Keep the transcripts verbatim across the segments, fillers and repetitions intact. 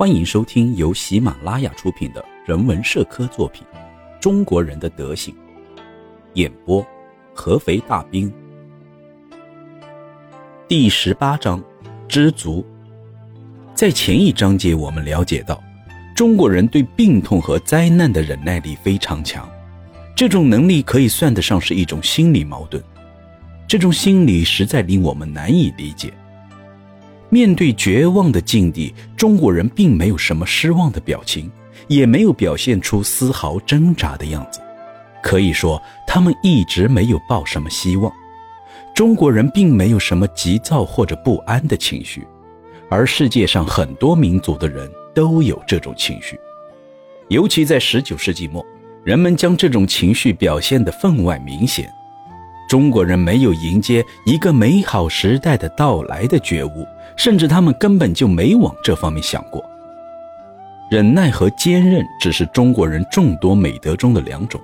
欢迎收听由喜马拉雅出品的人文社科作品《中国人的德行》，演播合肥大兵。第十八章，知足。在前一章节我们了解到，中国人对病痛和灾难的忍耐力非常强，这种能力可以算得上是一种心理矛盾，这种心理实在令我们难以理解。面对绝望的境地，中国人并没有什么失望的表情，也没有表现出丝毫挣扎的样子，可以说他们一直没有抱什么希望。中国人并没有什么急躁或者不安的情绪，而世界上很多民族的人都有这种情绪，尤其在十九世纪末，人们将这种情绪表现得分外明显。中国人没有迎接一个美好时代的到来的觉悟，甚至他们根本就没往这方面想过。忍耐和坚韧只是中国人众多美德中的两种。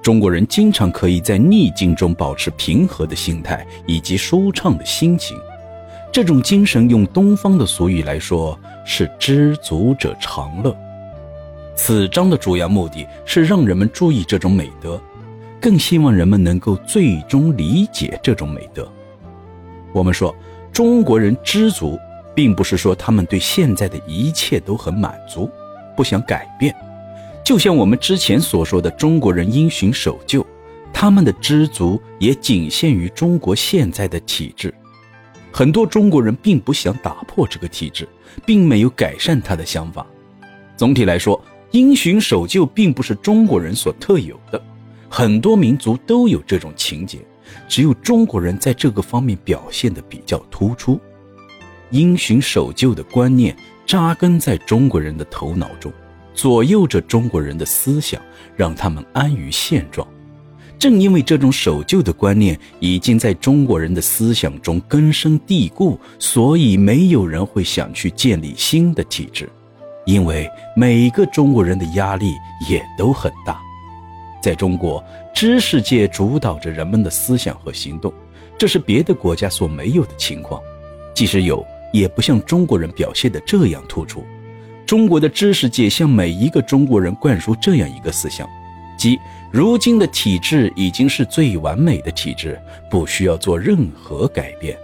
中国人经常可以在逆境中保持平和的心态以及舒畅的心情，这种精神用东方的俗语来说是知足者常乐。此章的主要目的是让人们注意这种美德，更希望人们能够最终理解这种美德。我们说，中国人知足，并不是说他们对现在的一切都很满足，不想改变。就像我们之前所说的，中国人因循守旧，他们的知足也仅限于中国现在的体制。很多中国人并不想打破这个体制，并没有改善他的想法。总体来说，因循守旧并不是中国人所特有的，很多民族都有这种情节，只有中国人在这个方面表现得比较突出。因循守旧的观念扎根在中国人的头脑中，左右着中国人的思想，让他们安于现状。正因为这种守旧的观念已经在中国人的思想中根深蒂固，所以没有人会想去建立新的体制，因为每个中国人的压力也都很大。在中国，知识界主导着人们的思想和行动，这是别的国家所没有的情况，即使有，也不像中国人表现得这样突出。中国的知识界向每一个中国人灌输这样一个思想，即如今的体制已经是最完美的体制，不需要做任何改变，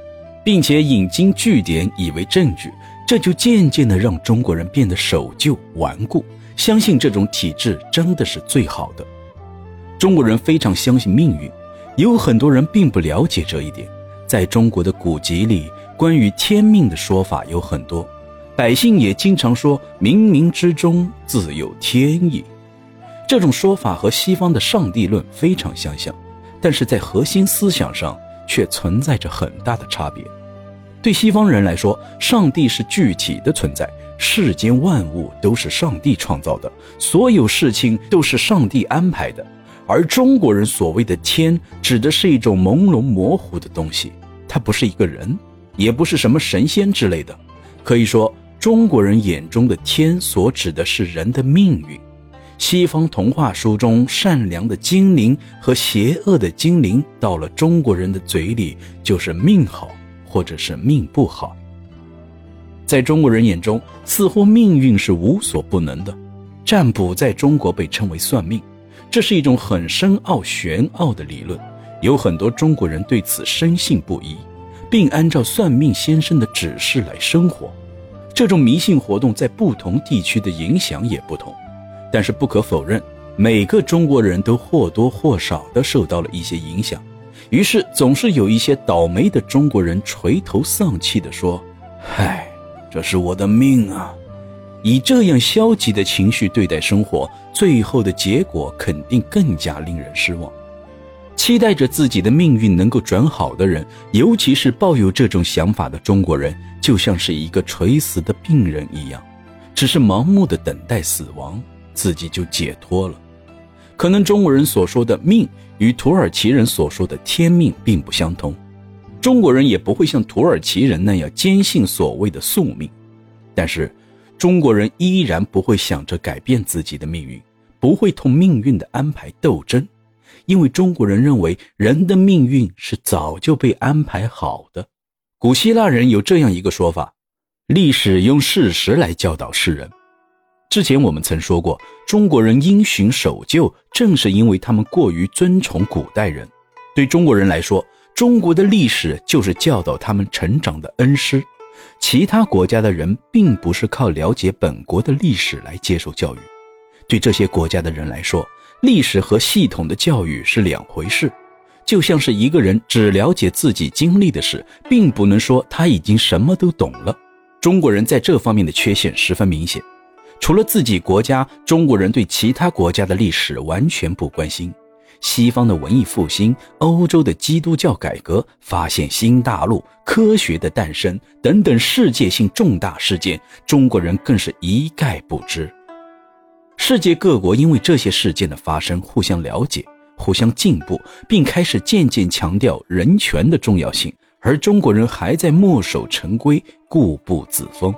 并且引经据典以为证据，这就渐渐地让中国人变得守旧顽固，相信这种体制真的是最好的。中国人非常相信命运，有很多人并不了解这一点。在中国的古籍里，关于天命的说法有很多，百姓也经常说冥冥之中自有天意。这种说法和西方的上帝论非常相像，但是在核心思想上却存在着很大的差别。对西方人来说，上帝是具体的存在，世间万物都是上帝创造的，所有事情都是上帝安排的。而中国人所谓的天，指的是一种朦胧模糊的东西，它不是一个人，也不是什么神仙之类的。可以说，中国人眼中的天所指的是人的命运。西方童话书中善良的精灵和邪恶的精灵，到了中国人的嘴里就是命好或者是命不好。在中国人眼中，似乎命运是无所不能的。占卜在中国被称为算命，这是一种很深奥玄奥的理论，有很多中国人对此深信不疑，并按照算命先生的指示来生活。这种迷信活动在不同地区的影响也不同，但是不可否认，每个中国人都或多或少地受到了一些影响，于是总是有一些倒霉的中国人垂头丧气地说：唉，这是我的命啊。以这样消极的情绪对待生活，最后的结果肯定更加令人失望。期待着自己的命运能够转好的人，尤其是抱有这种想法的中国人，就像是一个垂死的病人一样，只是盲目的等待死亡，自己就解脱了。可能中国人所说的命与土耳其人所说的天命并不相同，中国人也不会像土耳其人那样坚信所谓的宿命，但是中国人依然不会想着改变自己的命运，不会同命运的安排斗争，因为中国人认为人的命运是早就被安排好的。古希腊人有这样一个说法，历史用事实来教导世人。之前我们曾说过，中国人因循守旧，正是因为他们过于尊崇古代人。对中国人来说，中国的历史就是教导他们成长的恩师。其他国家的人并不是靠了解本国的历史来接受教育。对这些国家的人来说，历史和系统的教育是两回事。就像是一个人只了解自己经历的事，并不能说他已经什么都懂了。中国人在这方面的缺陷十分明显。除了自己国家，中国人对其他国家的历史完全不关心。西方的文艺复兴、欧洲的基督教改革、发现新大陆、科学的诞生等等世界性重大事件，中国人更是一概不知。世界各国因为这些事件的发生，互相了解，互相进步，并开始渐渐强调人权的重要性，而中国人还在墨守成规，固步自封。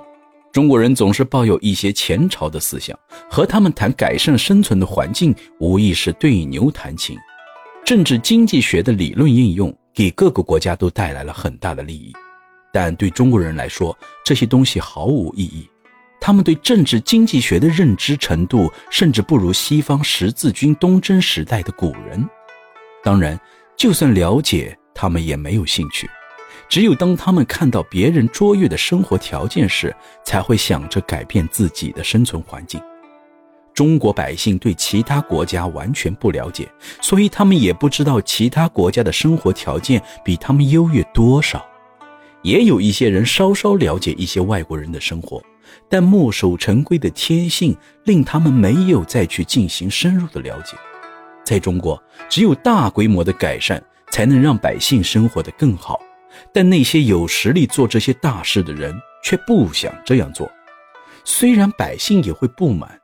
中国人总是抱有一些前朝的思想，和他们谈改善生存的环境，无疑是对牛弹琴。政治经济学的理论应用给各个国家都带来了很大的利益，但对中国人来说，这些东西毫无意义。他们对政治经济学的认知程度，甚至不如西方十字军东征时代的古人。当然，就算了解，他们也没有兴趣。只有当他们看到别人卓越的生活条件时，才会想着改变自己的生存环境。中国百姓对其他国家完全不了解，所以他们也不知道其他国家的生活条件比他们优越多少。也有一些人稍稍了解一些外国人的生活，但墨守成规的天性令他们没有再去进行深入的了解。在中国，只有大规模的改善才能让百姓生活得更好，但那些有实力做这些大事的人却不想这样做。虽然百姓也会不满，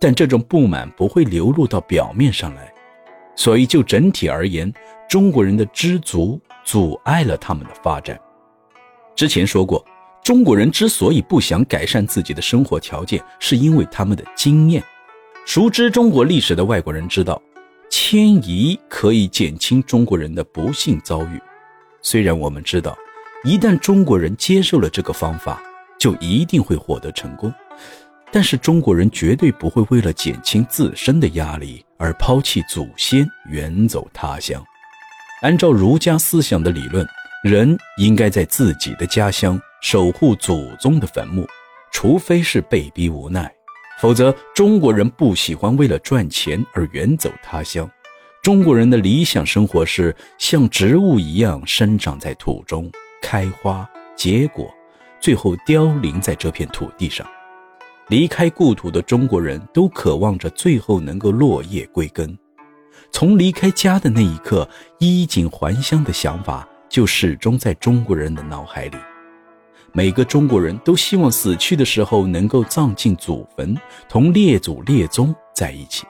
但这种不满不会流露到表面上来。所以就整体而言，中国人的知足阻碍了他们的发展。之前说过，中国人之所以不想改善自己的生活条件，是因为他们的经验。熟知中国历史的外国人知道，迁移可以减轻中国人的不幸遭遇。虽然我们知道，一旦中国人接受了这个方法，就一定会获得成功，但是中国人绝对不会为了减轻自身的压力而抛弃祖先，远走他乡。按照儒家思想的理论，人应该在自己的家乡守护祖宗的坟墓，除非是被逼无奈，否则中国人不喜欢为了赚钱而远走他乡。中国人的理想生活是像植物一样生长在土中，开花结果，最后凋零在这片土地上。离开故土的中国人都渴望着最后能够落叶归根。从离开家的那一刻，衣锦还乡的想法就始终在中国人的脑海里。每个中国人都希望死去的时候能够葬进祖坟，同列祖列宗在一起。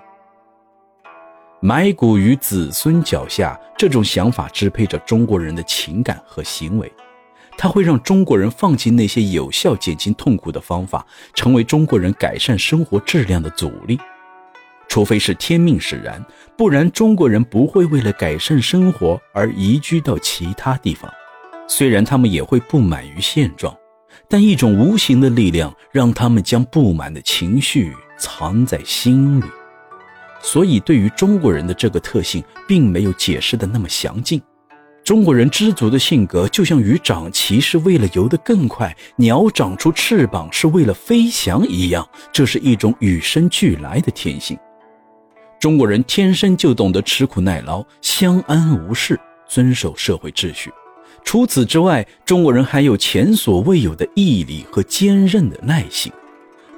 埋骨于子孙脚下，这种想法支配着中国人的情感和行为。它会让中国人放弃那些有效减轻痛苦的方法，成为中国人改善生活质量的阻力。除非是天命使然，不然中国人不会为了改善生活而移居到其他地方。虽然他们也会不满于现状，但一种无形的力量让他们将不满的情绪藏在心里。所以对于中国人的这个特性并没有解释的那么详尽。中国人知足的性格就像鱼长鳍是为了游得更快，鸟长出翅膀是为了飞翔一样，这是一种与生俱来的天性。中国人天生就懂得吃苦耐劳，相安无事，遵守社会秩序。除此之外，中国人还有前所未有的毅力和坚韧的耐性。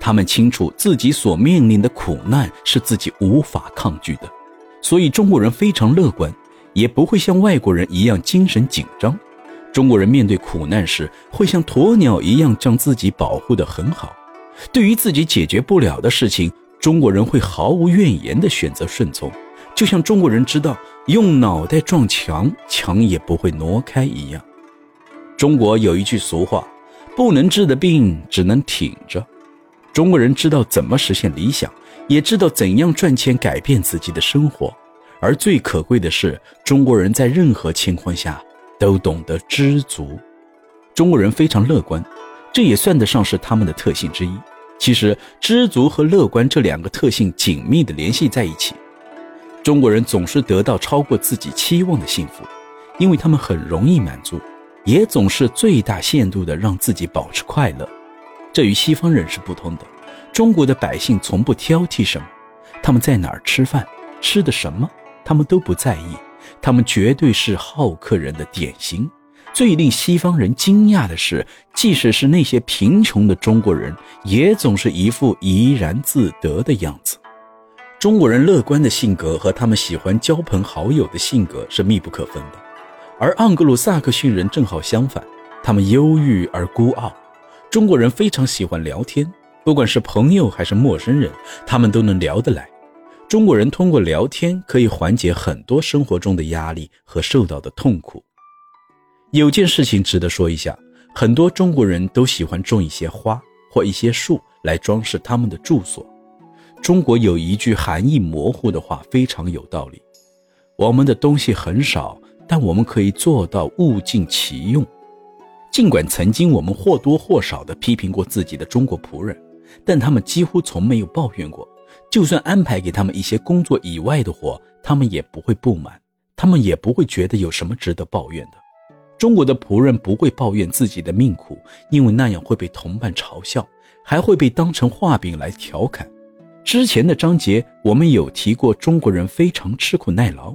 他们清楚自己所面临的苦难是自己无法抗拒的，所以中国人非常乐观，也不会像外国人一样精神紧张。中国人面对苦难时，会像鸵鸟一样将自己保护得很好。对于自己解决不了的事情，中国人会毫无怨言地选择顺从，就像中国人知道用脑袋撞墙，墙也不会挪开一样。中国有一句俗话，不能治的病只能挺着。中国人知道怎么实现理想，也知道怎样赚钱改变自己的生活，而最可贵的是，中国人在任何情况下都懂得知足。中国人非常乐观，这也算得上是他们的特性之一。其实知足和乐观这两个特性紧密地联系在一起。中国人总是得到超过自己期望的幸福，因为他们很容易满足，也总是最大限度地让自己保持快乐。这与西方人是不同的，中国的百姓从不挑剔什么，他们在哪儿吃饭，吃的什么，他们都不在意，他们绝对是好客人的典型。最令西方人惊讶的是，即使是那些贫穷的中国人，也总是一副怡然自得的样子。中国人乐观的性格和他们喜欢交朋好友的性格是密不可分的，而盎格鲁撒克逊人正好相反，他们忧郁而孤傲。中国人非常喜欢聊天，不管是朋友还是陌生人，他们都能聊得来。中国人通过聊天可以缓解很多生活中的压力和受到的痛苦。有件事情值得说一下，很多中国人都喜欢种一些花或一些树来装饰他们的住所。中国有一句含义模糊的话非常有道理，我们的东西很少，但我们可以做到物尽其用。尽管曾经我们或多或少地批评过自己的中国仆人，但他们几乎从没有抱怨过，就算安排给他们一些工作以外的活，他们也不会不满，他们也不会觉得有什么值得抱怨的。中国的仆人不会抱怨自己的命苦，因为那样会被同伴嘲笑，还会被当成画饼来调侃。之前的章节我们有提过，中国人非常吃苦耐劳，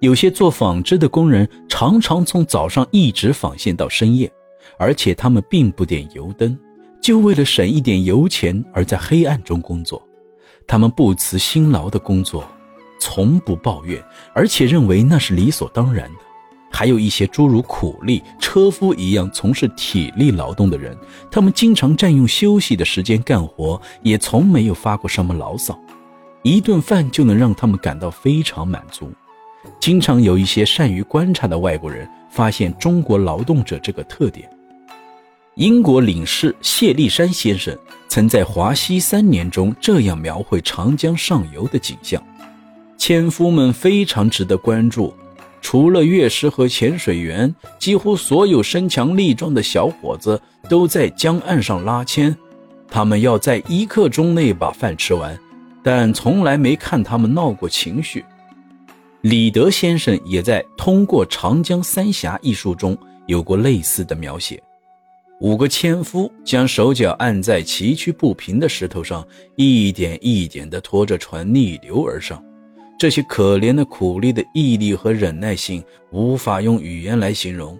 有些做纺织的工人常常从早上一直纺线到深夜，而且他们并不点油灯，就为了省一点油钱而在黑暗中工作。他们不辞辛劳的工作，从不抱怨，而且认为那是理所当然的。还有一些诸如苦力、车夫一样从事体力劳动的人，他们经常占用休息的时间干活，也从没有发过什么牢骚，一顿饭就能让他们感到非常满足。经常有一些善于观察的外国人发现中国劳动者这个特点。英国领事谢立山先生曾在《华西三年》中这样描绘长江上游的景象：纤夫们非常值得关注，除了乐师和潜水员，几乎所有身强力壮的小伙子都在江岸上拉纤。他们要在一刻钟内把饭吃完，但从来没看他们闹过情绪。李德先生也在《通过长江三峡》一书中有过类似的描写。五个纤夫将手脚按在崎岖不平的石头上，一点一点地拖着船逆流而上。这些可怜的苦力的毅力和忍耐性无法用语言来形容，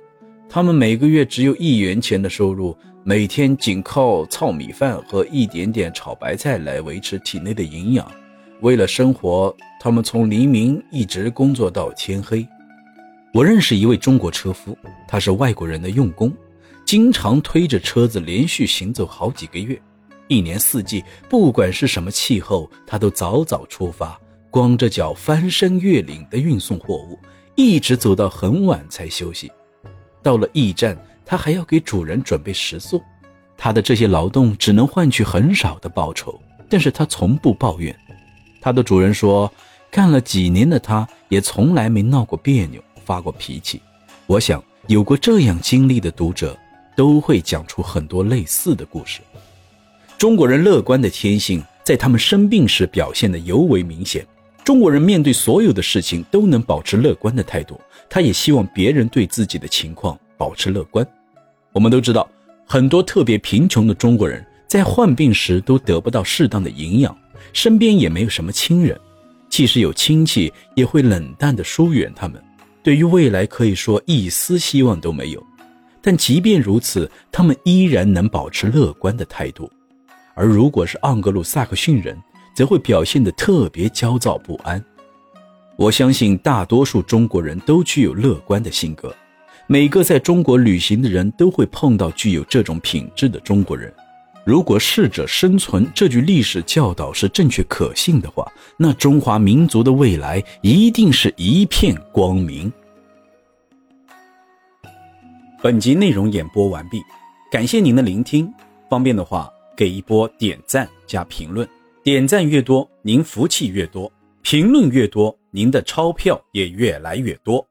他们每个月只有一元钱的收入，每天仅靠糙米饭和一点点炒白菜来维持体内的营养。为了生活，他们从黎明一直工作到天黑。我认识一位中国车夫，他是外国人的佣工，经常推着车子连续行走好几个月，一年四季不管是什么气候，他都早早出发，光着脚翻山越岭地运送货物，一直走到很晚才休息。到了驿站，他还要给主人准备食宿。他的这些劳动只能换取很少的报酬，但是他从不抱怨。他的主人说，干了几年的他也从来没闹过别扭，发过脾气。我想有过这样经历的读者都会讲出很多类似的故事。中国人乐观的天性在他们生病时表现得尤为明显。中国人面对所有的事情都能保持乐观的态度，他也希望别人对自己的情况保持乐观。我们都知道，很多特别贫穷的中国人在患病时都得不到适当的营养，身边也没有什么亲人，即使有亲戚也会冷淡地疏远他们，对于未来可以说一丝希望都没有。但即便如此，他们依然能保持乐观的态度。而如果是盎格鲁撒克逊人，则会表现得特别焦躁不安。我相信大多数中国人都具有乐观的性格，每个在中国旅行的人都会碰到具有这种品质的中国人。如果适者生存这句历史教导是正确可信的话，那中华民族的未来一定是一片光明。本集内容演播完毕，感谢您的聆听，方便的话给一波点赞加评论，点赞越多您福气越多，评论越多您的钞票也越来越多。